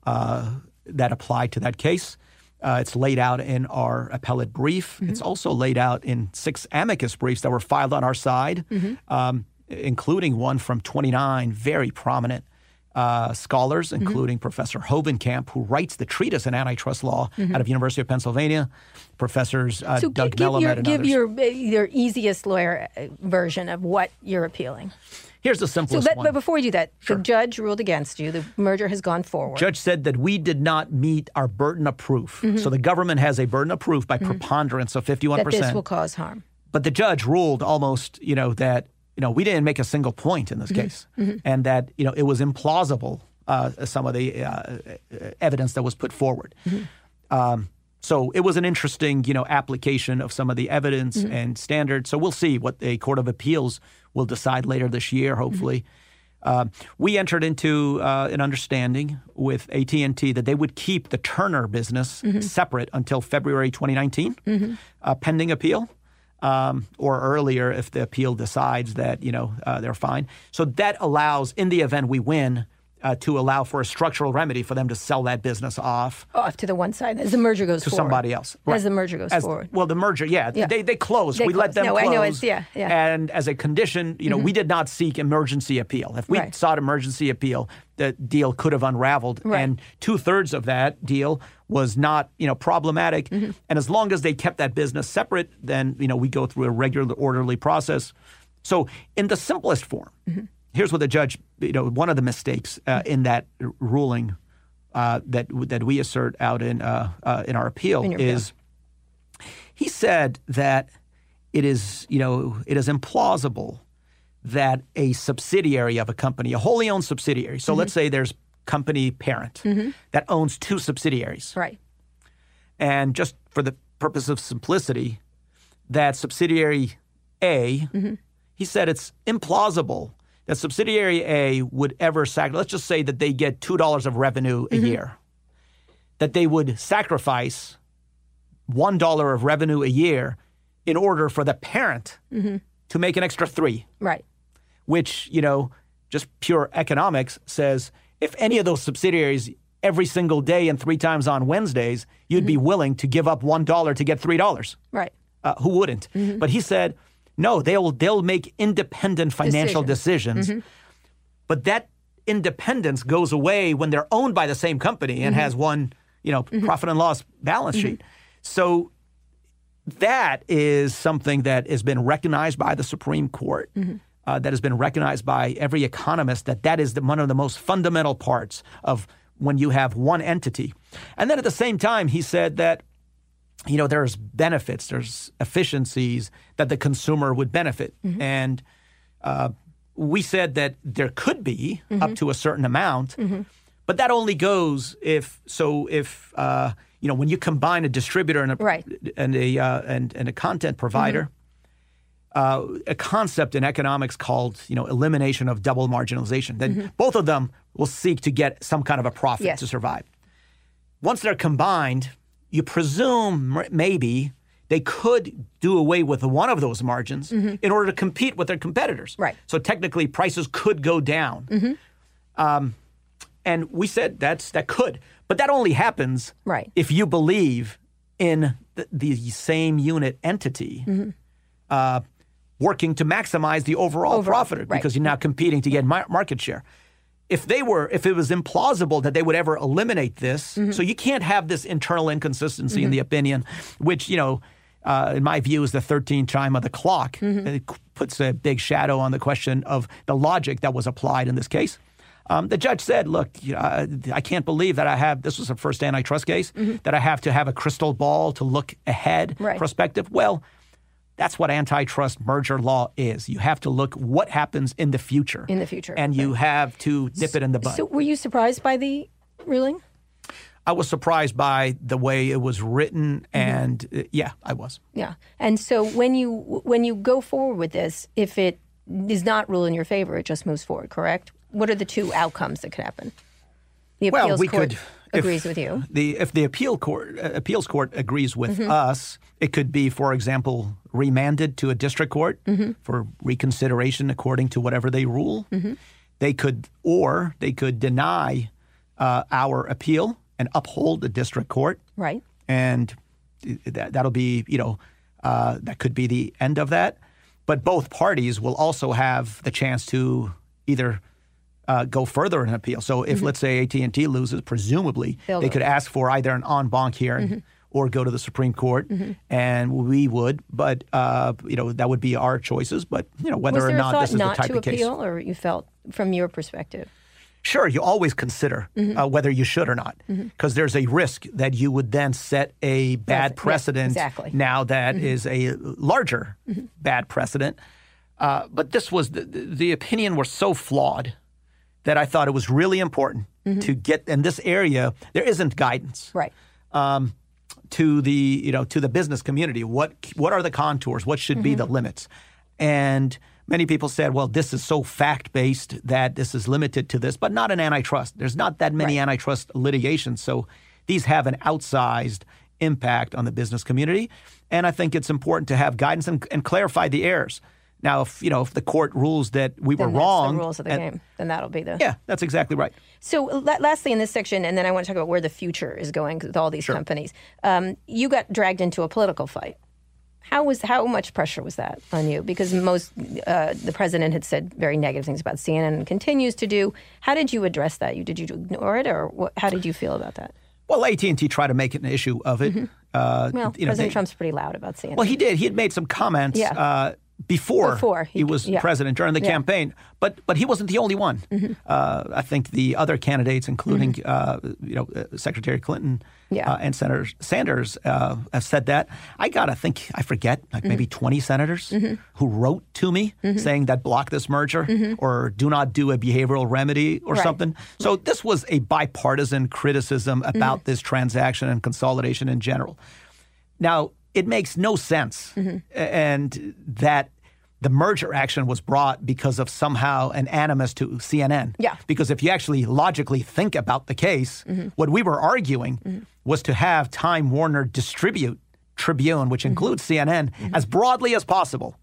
that applied to that case. It's laid out in our appellate brief. It's also laid out in 6 amicus briefs that were filed on our side, including one from 29 very prominent scholars, including Professor Hovenkamp, who writes the treatise in antitrust law out of University of Pennsylvania, professors so Doug Melamed and others. So give your easiest lawyer version of what you're appealing. Here's the simplest one. But before we do that, the judge ruled against you. The merger has gone forward. Judge said that we did not meet our burden of proof. So the government has a burden of proof by preponderance of 51%. That this will cause harm. But the judge ruled almost, you know, that you know, we didn't make a single point in this case, and that, you know, it was implausible, some of the evidence that was put forward. So it was an interesting, you know, application of some of the evidence and standards. So we'll see what the Court of Appeals will decide later this year, hopefully. We entered into an understanding with AT&T that they would keep the Turner business separate until February 2019, pending appeal. Or earlier if the appeal decides that, you know, they're fine. So that allows, in the event we win, to allow for a structural remedy for them to sell that business off. Off to the one side as the merger goes forward. To somebody else. Right. As the merger goes forward. Well, the merger, They closed. We let them close. I know it's, And as a condition, you know, we did not seek emergency appeal. If we sought emergency appeal, the deal could have unraveled. And 2/3 of that deal was not, you know, problematic. And as long as they kept that business separate, then, you know, we go through a regular orderly process. So in the simplest form, here's what the judge, you know, one of the mistakes in that ruling that we assert out in our appeal is he said that it is, you know, it is implausible that a subsidiary of a company, a wholly owned subsidiary, so let's say there's company parent that owns 2 subsidiaries. Right. And just for the purpose of simplicity, that subsidiary A, he said it's implausible that subsidiary A would ever sacrifice, let's just say that they get $2 of revenue a year, that they would sacrifice $1 of revenue a year in order for the parent to make an extra 3. Right. Which, you know, just pure economics says if any of those subsidiaries every single day and 3 times on Wednesdays, you'd be willing to give up $1 to get $3. Right. Who wouldn't? But he said, no, they'll make independent financial decisions. But that independence goes away when they're owned by the same company and has one profit and loss balance sheet. So that is something that has been recognized by the Supreme Court, that has been recognized by every economist, that is one of the most fundamental parts of when you have one entity. And then at the same time, he said that, there's benefits, there's efficiencies that the consumer would benefit. And we said that there could be up to a certain amount, but that only goes if when you combine a distributor and a content provider, a concept in economics called elimination of double marginalization. Then both of them will seek to get some kind of a profit to survive. Once they're combined, you presume maybe they could do away with one of those margins in order to compete with their competitors. Right. So technically, prices could go down. And we said that could. But that only happens if you believe in the same unit entity working to maximize the overall profit because you're not competing to get market share. If it was implausible that they would ever eliminate this, so you can't have this internal inconsistency in the opinion, which, in my view, is the 13th chime of the clock. It puts a big shadow on the question of the logic that was applied in this case. The judge said, look, I can't believe that this was the first antitrust case, that I have to have a crystal ball to look ahead, prospective. Well, that's what antitrust merger law is. You have to look what happens in the future. And you have to nip it in the bud. So were you surprised by the ruling? I was surprised by the way it was written, and yeah, I was. Yeah. And so when you go forward with this, if it is not ruled in your favor, it just moves forward, correct? What are the two outcomes that could happen? The appeals court agrees with you. If the appeals court agrees with us, it could be, for example, remanded to a district court for reconsideration according to whatever they rule. They could deny our appeal and uphold the district court. Right. And that'll be, that could be the end of that. But both parties will also have the chance to either go further in appeal. So if, let's say, AT&T loses, presumably they could ask for either an en banc hearing or go to the Supreme Court, and we would. But, that would be our choices. But, whether or not this is the type of case. Was there a thought not to appeal, or you felt, from your perspective? Sure, you always consider whether you should or not, because there's a risk that you would then set a bad precedent now that is a larger bad precedent. But this was, the opinion was so flawed that I thought it was really important to get in this area. There isn't guidance, to the to the business community. What are the contours? What should be the limits? And many people said, well, this is so fact based that this is limited to this, but not in antitrust. There's not that many antitrust litigations, so these have an outsized impact on the business community. And I think it's important to have guidance and clarify the errors. Now, if the court rules that we were wrong, the rules of the game, then that'll be the that's exactly right. So, lastly, in this section, and then I want to talk about where the future is going with all these companies. You got dragged into a political fight. How much pressure was that on you? Because the president had said very negative things about CNN and continues to do. How did you address that? Did you ignore it, or how did you feel about that? Well, AT&T tried to make it an issue of it. President Trump's pretty loud about CNN. Well, he did. He had made some comments. Yeah. Before he was president during the campaign, but he wasn't the only one. I think the other candidates, including Secretary Clinton and Senator Sanders, have said that. Maybe 20 senators who wrote to me saying that block this merger or do not do a behavioral remedy or something. So this was a bipartisan criticism about this transaction and consolidation in general. Now, it makes no sense, and that the merger action was brought because of somehow an animus to CNN. Yeah. Because if you actually logically think about the case, what we were arguing was to have Time Warner distribute Tribune, which includes CNN, as broadly as possible.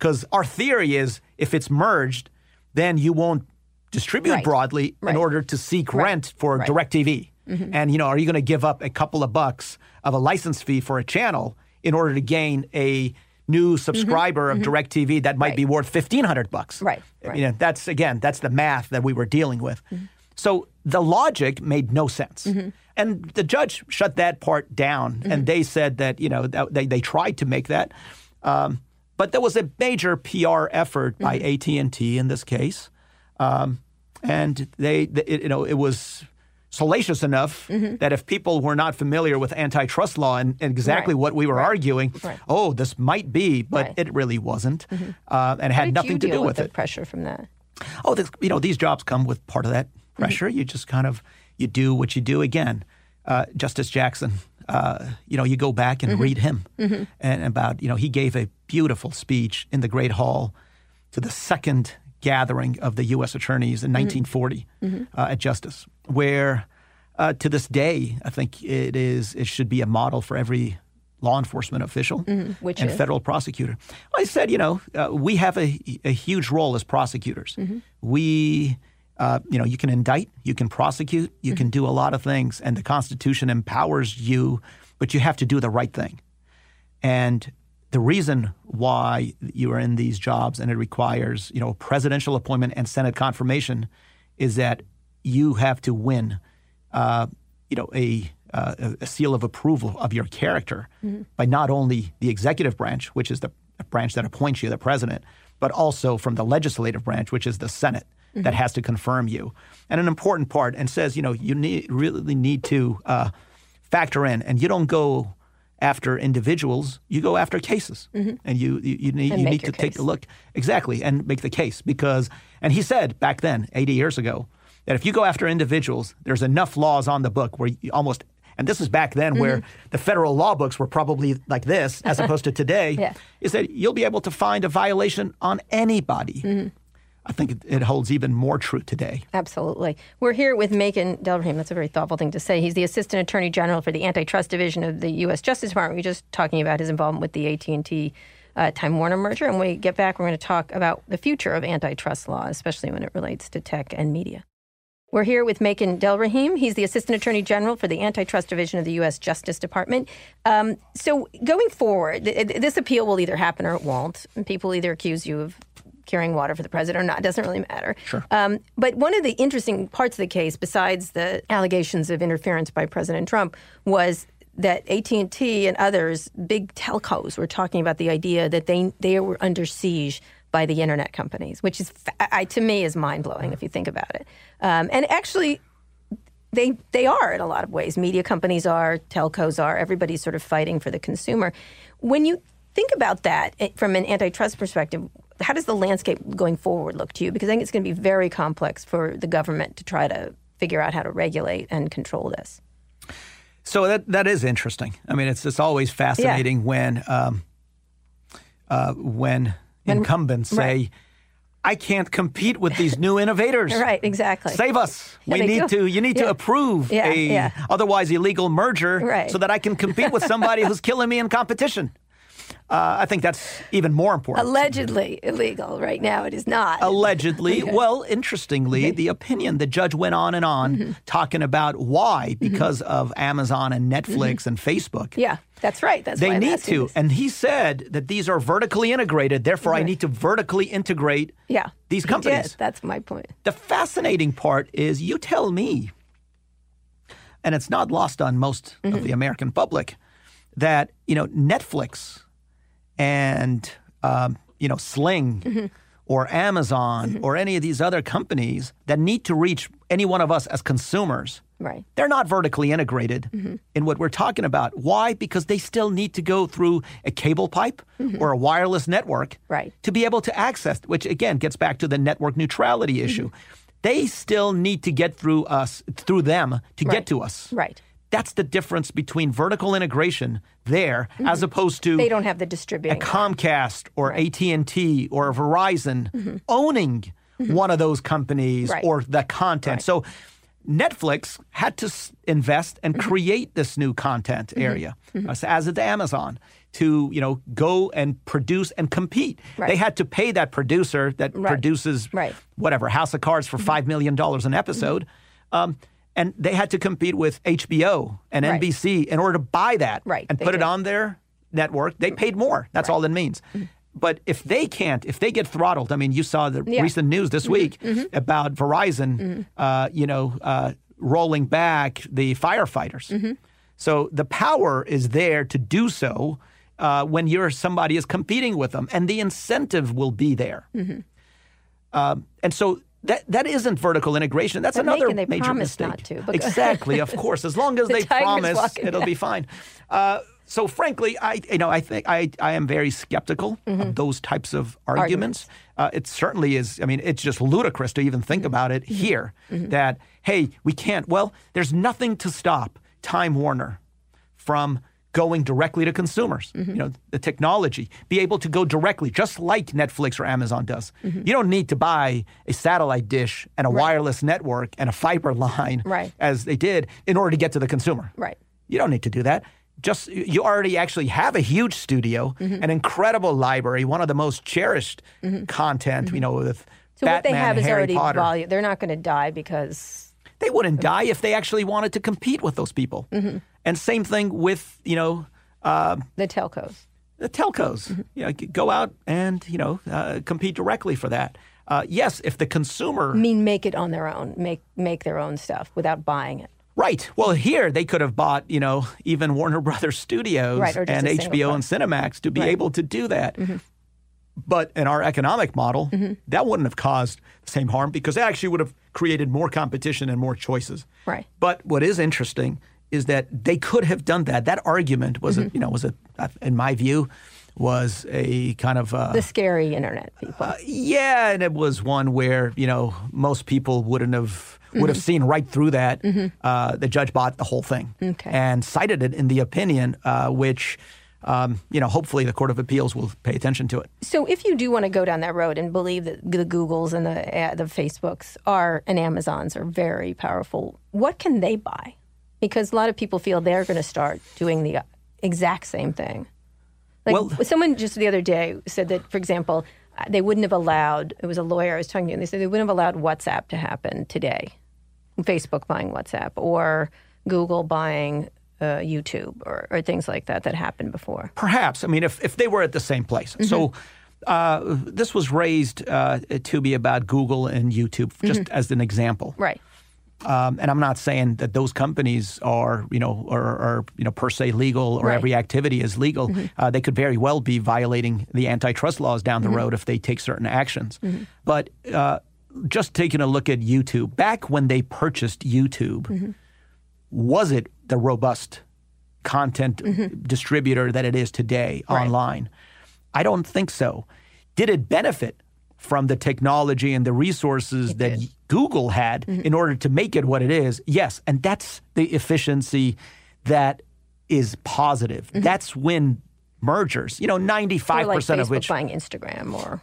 Because our theory is if it's merged, then you won't distribute broadly in order to seek rent for DirecTV. And, are you going to give up a couple of bucks of a license fee for a channel in order to gain a new subscriber of DirecTV that might be worth $1,500? Right. That's the math that we were dealing with. So the logic made no sense. And the judge shut that part down. Mm-hmm. And they said that, you know, they tried to make that. But there was a major PR effort by AT&T in this case. And it was salacious enough that if people were not familiar with antitrust law and exactly what we were arguing, oh, this might be, but it really wasn't. And it had nothing to do with it. How did you deal with the pressure from that? Oh, these jobs come with part of that pressure. You just kind of, you do what you do. Again, Justice Jackson, you go back and read him and about, he gave a beautiful speech in the Great Hall to the second gathering of the U.S. attorneys in 1940 at Justice, where to this day, I think it should be a model for every law enforcement official and federal prosecutor. I said, we have a huge role as prosecutors. We, you can indict, you can prosecute, you can do a lot of things, and the Constitution empowers you, but you have to do the right thing. And the reason why you are in these jobs and it requires, a presidential appointment and Senate confirmation is that you have to win, a seal of approval of your character by not only the executive branch, which is the branch that appoints you, the president, but also from the legislative branch, which is the Senate that has to confirm you. And an important part and says, you really need to factor in, and you don't go after individuals, you go after cases, and you need to take a look exactly and make the case because. And he said back then, 80 years ago, that if you go after individuals, there's enough laws on the book where you almost. And this is back then where the federal law books were probably like this, as opposed to today. Is that you'll be able to find a violation on anybody. I think it holds even more true today. Absolutely. We're here with Makan Delrahim. That's a very thoughtful thing to say. He's the Assistant Attorney General for the Antitrust Division of the U.S. Justice Department. We were just talking about his involvement with the AT&T Time Warner merger. And when we get back, we're going to talk about the future of antitrust law, especially when it relates to tech and media. We're here with Makan Delrahim. He's the Assistant Attorney General for the Antitrust Division of the U.S. Justice Department. So going forward, this appeal will either happen or it won't. And people either accuse you of carrying water for the president or not. It doesn't really matter. Sure. But one of the interesting parts of the case, besides the allegations of interference by President Trump, was that AT&T and others, big telcos, were talking about the idea that they were under siege by the internet companies, which is, to me, is mind-blowing if you think about it. And actually, they are in a lot of ways. Media companies are, telcos are, everybody's sort of fighting for the consumer. When you think about that from an antitrust perspective, how does the landscape going forward look to you? Because I think it's going to be very complex for the government to try to figure out how to regulate and control this. So that is interesting. I mean, it's always fascinating when incumbents say, I can't compete with these new innovators. Right, exactly. Save us. Yeah, you need to approve a otherwise illegal merger so that I can compete with somebody who's killing me in competition. I think that's even more important. Allegedly illegal. Right now it is not. Allegedly. Okay. Well, interestingly, the opinion, the judge went on and on talking about why, because of Amazon and Netflix and Facebook. Yeah, that's right. That's they why need to. This. And he said that these are vertically integrated. Therefore, I need to vertically integrate these companies. Yes, that's my point. The fascinating part is you tell me, and it's not lost on most of the American public, that, Netflix and, Sling or Amazon or any of these other companies that need to reach any one of us as consumers, they're not vertically integrated in what we're talking about. Why? Because they still need to go through a cable pipe or a wireless network to be able to access, which again gets back to the network neutrality issue. They still need to get through them to get to us. Right. That's the difference between vertical integration there as opposed to they don't have the distributing a Comcast or AT&T or Verizon owning one of those companies or the content. Right. So Netflix had to invest and create this new content area, as did Amazon, to go and produce and compete. Right. They had to pay that producer that produces whatever, House of Cards for $5 million an episode. And they had to compete with HBO and NBC in order to buy that and put it on their network. They paid more. That's all it means. But if they can't, if they get throttled, I mean, you saw the recent news this week about Verizon, rolling back the firefighters. Mm-hmm. So the power is there to do so when somebody is competing with them, and the incentive will be there. Mm-hmm. And so that isn't vertical integration. That's another major mistake. Not to, exactly, of course. As long as they promise, it'll be fine. So frankly, I think I am very skeptical of those types of arguments. It certainly is. I mean, it's just ludicrous to even think about it here that, hey, we can't. Well, there's nothing to stop Time Warner from going directly to consumers, you know, the technology, be able to go directly, just like Netflix or Amazon does. You don't need to buy a satellite dish and a wireless network and a fiber line as they did in order to get to the consumer. Right. You don't need to do that. Just you already actually have a huge studio, an incredible library, one of the most cherished content, you know, with so Batman, what they have is Harry already Potter. They're not going to die because... They wouldn't die if they actually wanted to compete with those people. And same thing with, you know... the telcos. The telcos. You know, go out and, you know, compete directly for that. Yes, if the consumer... I mean, make it on their own. Make their own stuff without buying it. Right. Well, here they could have bought, you know, even Warner Brothers Studios and HBO and Cinemax to be able to do that. But in our economic model, that wouldn't have caused the same harm because it actually would have created more competition and more choices. Right. But what is interesting is that they could have done that. That argument was, a, you know, was a, in my view, was a kind of the scary internet people. Yeah, and it was one where you know most people wouldn't have would have seen right through that. The judge bought the whole thing and cited it in the opinion, which. You know, hopefully the Court of Appeals will pay attention to it. So if you do want to go down that road and believe that the Googles and the Facebooks are and Amazons are very powerful, what can they buy? Because a lot of people feel they're going to start doing the exact same thing. Like well, someone just the other day said that, for example, they wouldn't have allowed, it was a lawyer I was talking to, and they said they wouldn't have allowed WhatsApp to happen today. Facebook buying WhatsApp or Google buying YouTube or things like that happened before. Perhaps. I mean, if they were at the same place. So this was raised to be about Google and YouTube, just as an example. Right. And I'm not saying that those companies are, you know, are you know, per se legal or every activity is legal. They could very well be violating the antitrust laws down the road if they take certain actions. But just taking a look at YouTube, back when they purchased YouTube, was it the robust content distributor that it is today online? I don't think so. Did it benefit from the technology and the resources that Google had in order to make it what it is? Yes, and that's the efficiency that is positive. That's when mergers, you know, 95% like Facebook of which— buying Instagram or—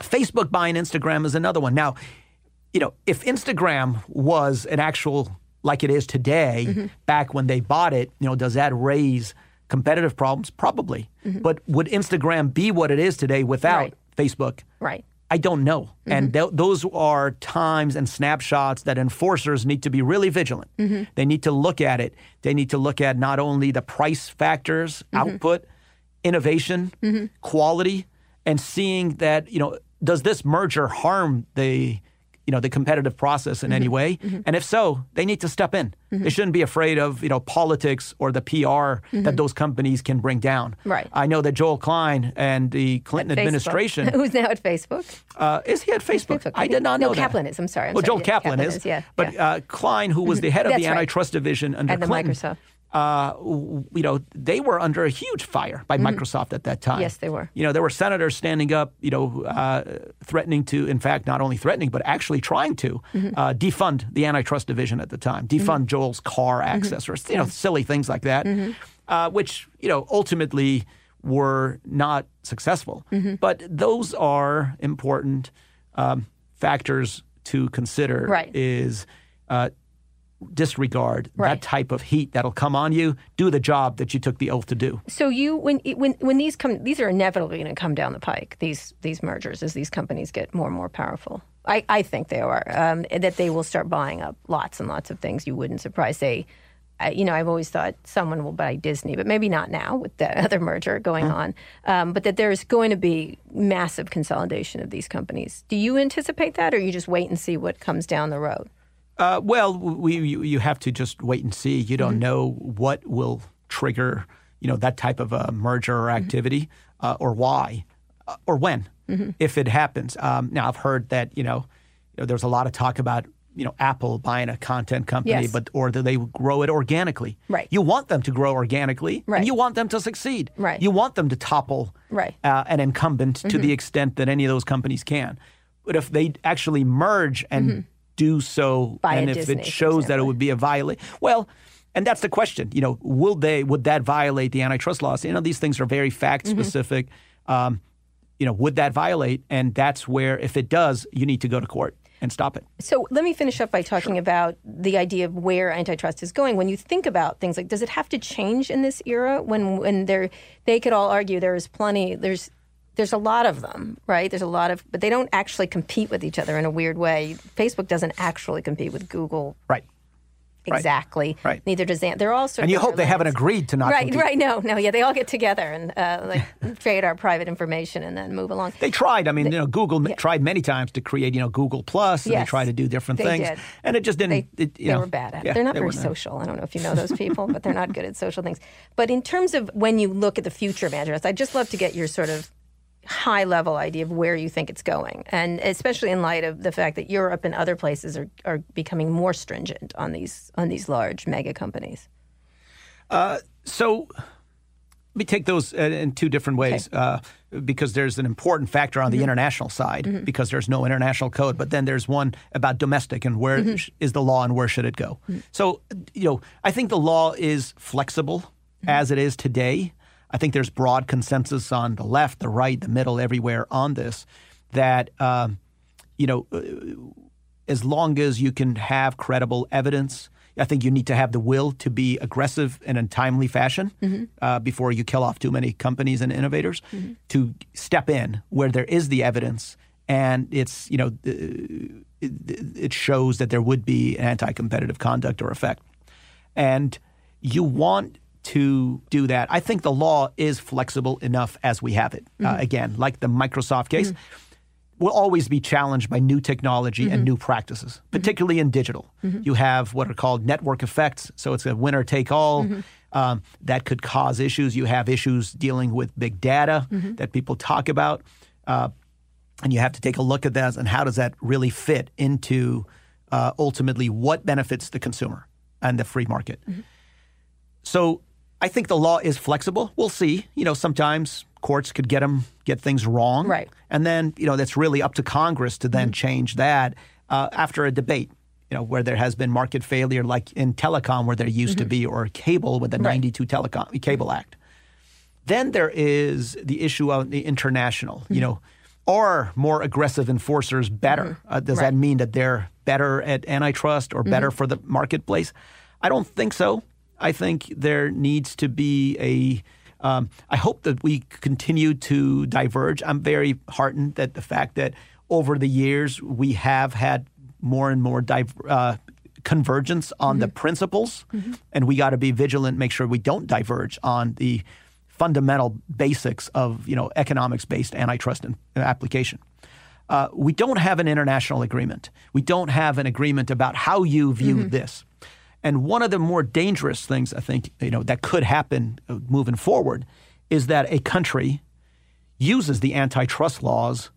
Facebook buying Instagram is another one. Now, you know, if Instagram was an actual— like it is today, back when they bought it, you know, does that raise competitive problems? Probably. But would Instagram be what it is today without Facebook? Right. I don't know. And those are times and snapshots that enforcers need to be really vigilant. They need to look at it. They need to look at not only the price factors, output, innovation, quality, and seeing that, you know, does this merger harm the you know, the competitive process in any way. And if so, they need to step in. They shouldn't be afraid of, you know, politics or the PR that those companies can bring down. Right. I know that Joel Klein and the Clinton administration... Who's now at Facebook? Is he at Facebook? I did not know that. No, Kaplan is. I'm sorry. Well, Joel Kaplan is. Yeah. But Klein, who was the head of the Antitrust Division under at Clinton... Microsoft. You know, they were under a huge fire by Microsoft at that time. Yes, they were. You know, there were senators standing up, you know, threatening to, in fact, not only threatening, but actually trying to defund the antitrust division at the time, defund Joel's car access or, you know, silly things like that, which, you know, ultimately were not successful. But those are important factors to consider is disregard that type of heat that'll come on you. Do the job that you took the oath to do. So you, when these come, these are inevitably going to come down the pike. These mergers, as these companies get more and more powerful, I think they are that they will start buying up lots and lots of things. You wouldn't surprise they, you know, I've always thought someone will buy Disney, but maybe not now with the other merger going on. But that there's going to be massive consolidation of these companies. Do you anticipate that, or you just wait and see what comes down the road? Well, you have to just wait and see. You don't know what will trigger, that type of a merger or activity, or why, or when, if it happens. Now, I've heard that there's a lot of talk about Apple buying a content company, yes. or do they grow it organically? Right. You want them to grow organically, right. and you want them to succeed. Right. You want them to topple right. An incumbent to the extent that any of those companies can. But if they actually merge and do so, and if it shows that it would be a violation, well, and that's the question. Would that violate the antitrust laws? These things are very fact specific. Would that violate? And that's where, if it does, you need to go to court and stop it. So let me finish up by talking about the idea of where antitrust is going. When you think about things like, does it have to change in this era? When they could all argue there is plenty. There's a lot of them, right? But they don't actually compete with each other in a weird way. Facebook doesn't actually compete with Google, right? Exactly. Right. Neither does Amazon. They're all sort of. And you hope they haven't agreed to not. Right. Compete. Right. No. Yeah. They all get together and trade our private information and then move along. They tried. Google tried many times to create, Google Plus. And yes. They tried to do different things. Did. And it just didn't. They were bad at it. Yeah, they're not very social. I don't know if you know those people, but they're not good at social things. But in terms of when you look at the future of antitrust, I'd just love to get your sort of high-level idea of where you think it's going, and especially in light of the fact that Europe and other places are becoming more stringent on these large mega companies. So let me take those in two different ways, because there's an important factor on the international side, because there's no international code, but then there's one about domestic and where is the law and where should it go. So, I think the law is flexible as it is today. I think there's broad consensus on the left, the right, the middle, everywhere on this, that, as long as you can have credible evidence, I think you need to have the will to be aggressive in a timely fashion before you kill off too many companies and innovators, to step in where there is the evidence and it's, it shows that there would be anti-competitive conduct or effect. And you want to do that. I think the law is flexible enough as we have it. Again, like the Microsoft case, we'll always be challenged by new technology and new practices, particularly in digital. You have what are called network effects, so it's a winner take all. That could cause issues. You have issues dealing with big data that people talk about, and you have to take a look at that and how does that really fit into ultimately what benefits the consumer and the free market. So I think the law is flexible. We'll see. Sometimes courts could get things wrong. Right. And then, that's really up to Congress to then change that after a debate, where there has been market failure, like in telecom where there used to be, or cable with the 92 Telecom Cable Act. Then there is the issue of the international, are more aggressive enforcers better? Does that mean that they're better at antitrust or better for the marketplace? I don't think so. I think there needs to be I hope that we continue to diverge. I'm very heartened that the fact that over the years we have had more and more convergence on the principles, and we got to be vigilant, make sure we don't diverge on the fundamental basics of economics-based antitrust application. We don't have an international agreement. We don't have an agreement about how you view this. And one of the more dangerous things, I think, that could happen moving forward is that a country uses the antitrust laws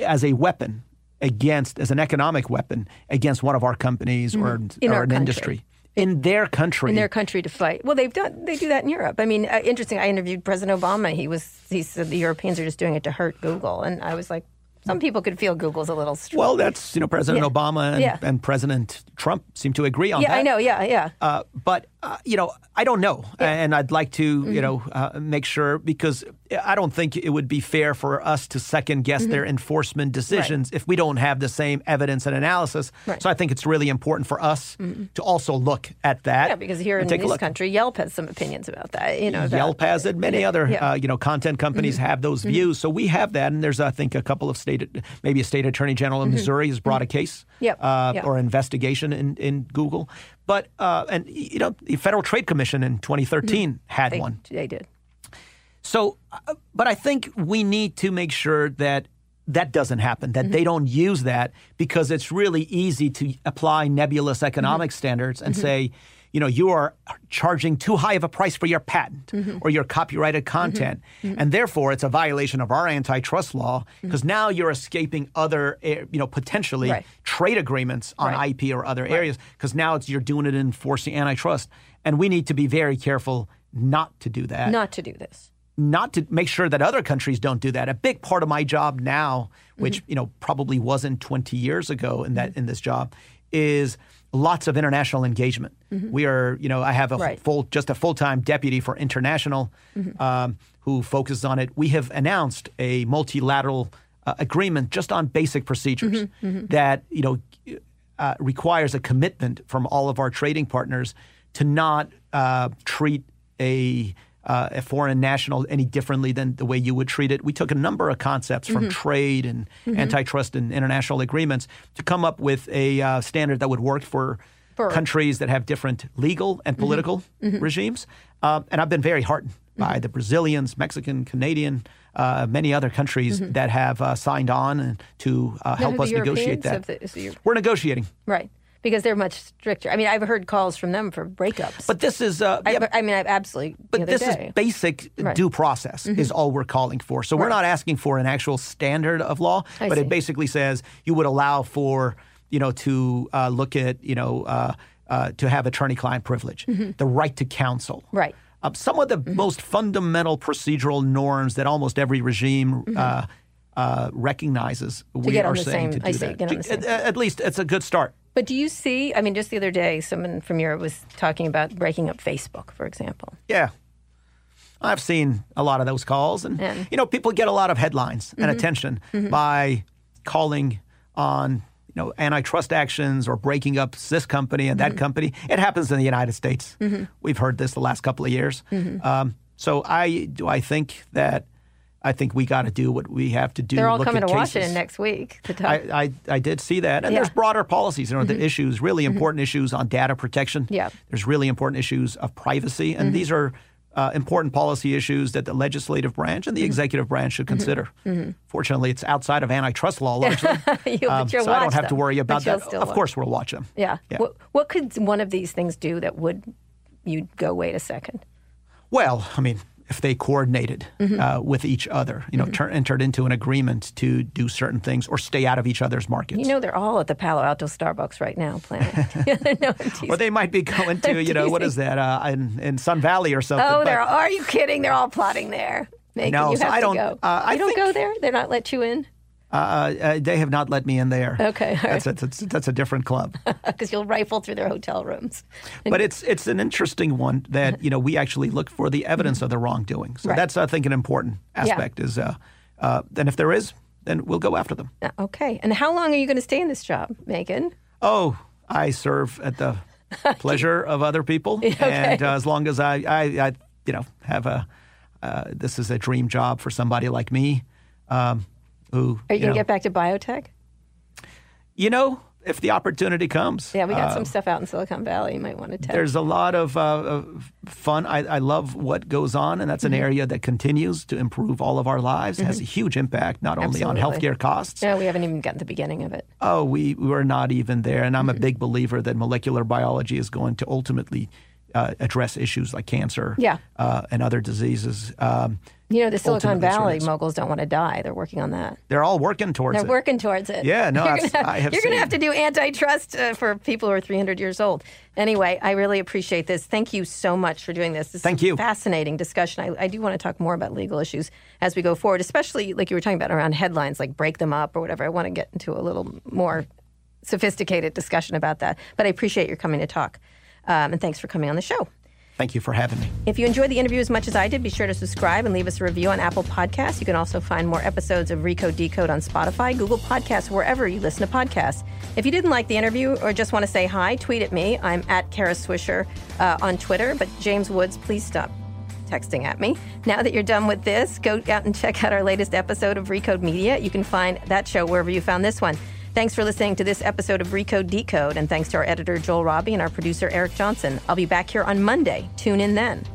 as a weapon as an economic weapon against one of our companies or an industry. In their country to fight. Well, they do that in Europe. Interesting. I interviewed President Obama. He said the Europeans are just doing it to hurt Google. And I was like, some people could feel Google's a little strong. Well, that's, President Obama and President Trump seem to agree on that. Yeah, I know. But I don't know. Yeah. And I'd like to, make sure, because I don't think it would be fair for us to second guess their enforcement decisions if we don't have the same evidence and analysis. Right. So I think it's really important for us to also look at that. Yeah, because here in this country, Yelp has some opinions about that. Yelp has it. Many other, content companies have those views. So we have that. And there's, I think, a couple of maybe a state attorney general in Missouri has brought a case or investigation in Google. But the Federal Trade Commission in 2013 had one. They did. So, but I think we need to make sure that that doesn't happen, that they don't use that, because it's really easy to apply nebulous economic standards and say, you know, you are charging too high of a price for your patent or your copyrighted content. And therefore, it's a violation of our antitrust law, because now you're escaping other, you know, potentially trade agreements on IP or other areas, because now it's, you're doing it enforcing antitrust. And we need to be very careful not to do that. Not to do this. Not to make sure that other countries don't do that. A big part of my job now, which, you know, probably wasn't 20 years ago in that in this job, is lots of international engagement. We are, you know, I have a full-time deputy for international who focuses on it. We have announced a multilateral agreement just on basic procedures that, you know, requires a commitment from all of our trading partners to not treat a foreign national any differently than the way you would treat it. We took a number of concepts from trade and antitrust and international agreements to come up with a standard that would work for countries that have different legal and political regimes. And I've been very heartened by the Brazilians, Mexican, Canadian, many other countries that have signed on to help us negotiate that. We're negotiating. Right. Because they're much stricter. I mean, I've heard calls from them for breakups. But this is... I've absolutely... But this is basic due process is all we're calling for. So we're not asking for an actual standard of law, but it basically says you would allow for, you know, to look at, you know, to have attorney-client privilege, the right to counsel. Right. Some of the most fundamental procedural norms that almost every regime... recognizes we are saying to do that. At least it's a good start. But do you see, I mean, just the other day, someone from Europe was talking about breaking up Facebook, for example. Yeah. I've seen a lot of those calls. And you know, people get a lot of headlines and attention by calling on, you know, antitrust actions or breaking up this company and that company. It happens in the United States. We've heard this the last couple of years. So I think that I think we got to do what we have to do. They're all coming to Washington next week to talk. I did see that. And there's broader policies. You know, the issues, really important issues on data protection. Yeah. There's really important issues of privacy. And these are important policy issues that the legislative branch and the executive branch should consider. Fortunately, it's outside of antitrust law largely. So I don't have to worry about that. Of course, we'll watch them. Yeah. What could one of these things do that would you go, wait a second? Well, I mean... if they coordinated with each other, you know, entered into an agreement to do certain things or stay out of each other's markets. You know, they're all at the Palo Alto Starbucks right now planning. No, or they might be going to, you know, what is that, in Sun Valley or something. Oh, they're all, are you kidding? They're all plotting there. No, you have I don't. Go. You don't go there? They're not let you in? They have not let me in there. Okay, all right. That's a different club. Because you'll rifle through their hotel rooms. But it's an interesting one that, you know, we actually look for the evidence of the wrongdoing. So that's, I think, an important aspect is, and if there is, then we'll go after them. Okay. And how long are you going to stay in this job, Makan? Oh, I serve at the pleasure of other people. And as long as I you know, have a, this is a dream job for somebody like me. Who, are you going to get back to biotech? You know, if the opportunity comes. Yeah, we got some stuff out in Silicon Valley you might want to test. There's a lot of fun. I love what goes on, and that's an area that continues to improve all of our lives. It has a huge impact, not only on healthcare costs. No, we haven't even gotten the beginning of it. Oh, we're not even there. And I'm a big believer that molecular biology is going to ultimately address issues like cancer and other diseases. You know, the Silicon Valley moguls don't want to die. They're working on that. They're all working towards it. They're working towards it. Yeah, no, I have seen. You're going to have to do antitrust for people who are 300 years old. Anyway, I really appreciate this. Thank you so much for doing this. Thank you. This is a fascinating discussion. I do want to talk more about legal issues as we go forward, especially like you were talking about around headlines, like break them up or whatever. I want to get into a little more sophisticated discussion about that. But I appreciate your coming to talk. And thanks for coming on the show. Thank you for having me. If you enjoyed the interview as much as I did, be sure to subscribe and leave us a review on Apple Podcasts. You can also find more episodes of Recode Decode on Spotify, Google Podcasts, wherever you listen to podcasts. If you didn't like the interview or just want to say hi, tweet at me. I'm at Kara Swisher on Twitter. But James Woods, please stop texting at me. Now that you're done with this, go out and check out our latest episode of Recode Media. You can find that show wherever you found this one. Thanks for listening to this episode of Recode Decode, and thanks to our editor, Joel Robbie, and our producer, Eric Johnson. I'll be back here on Monday. Tune in then.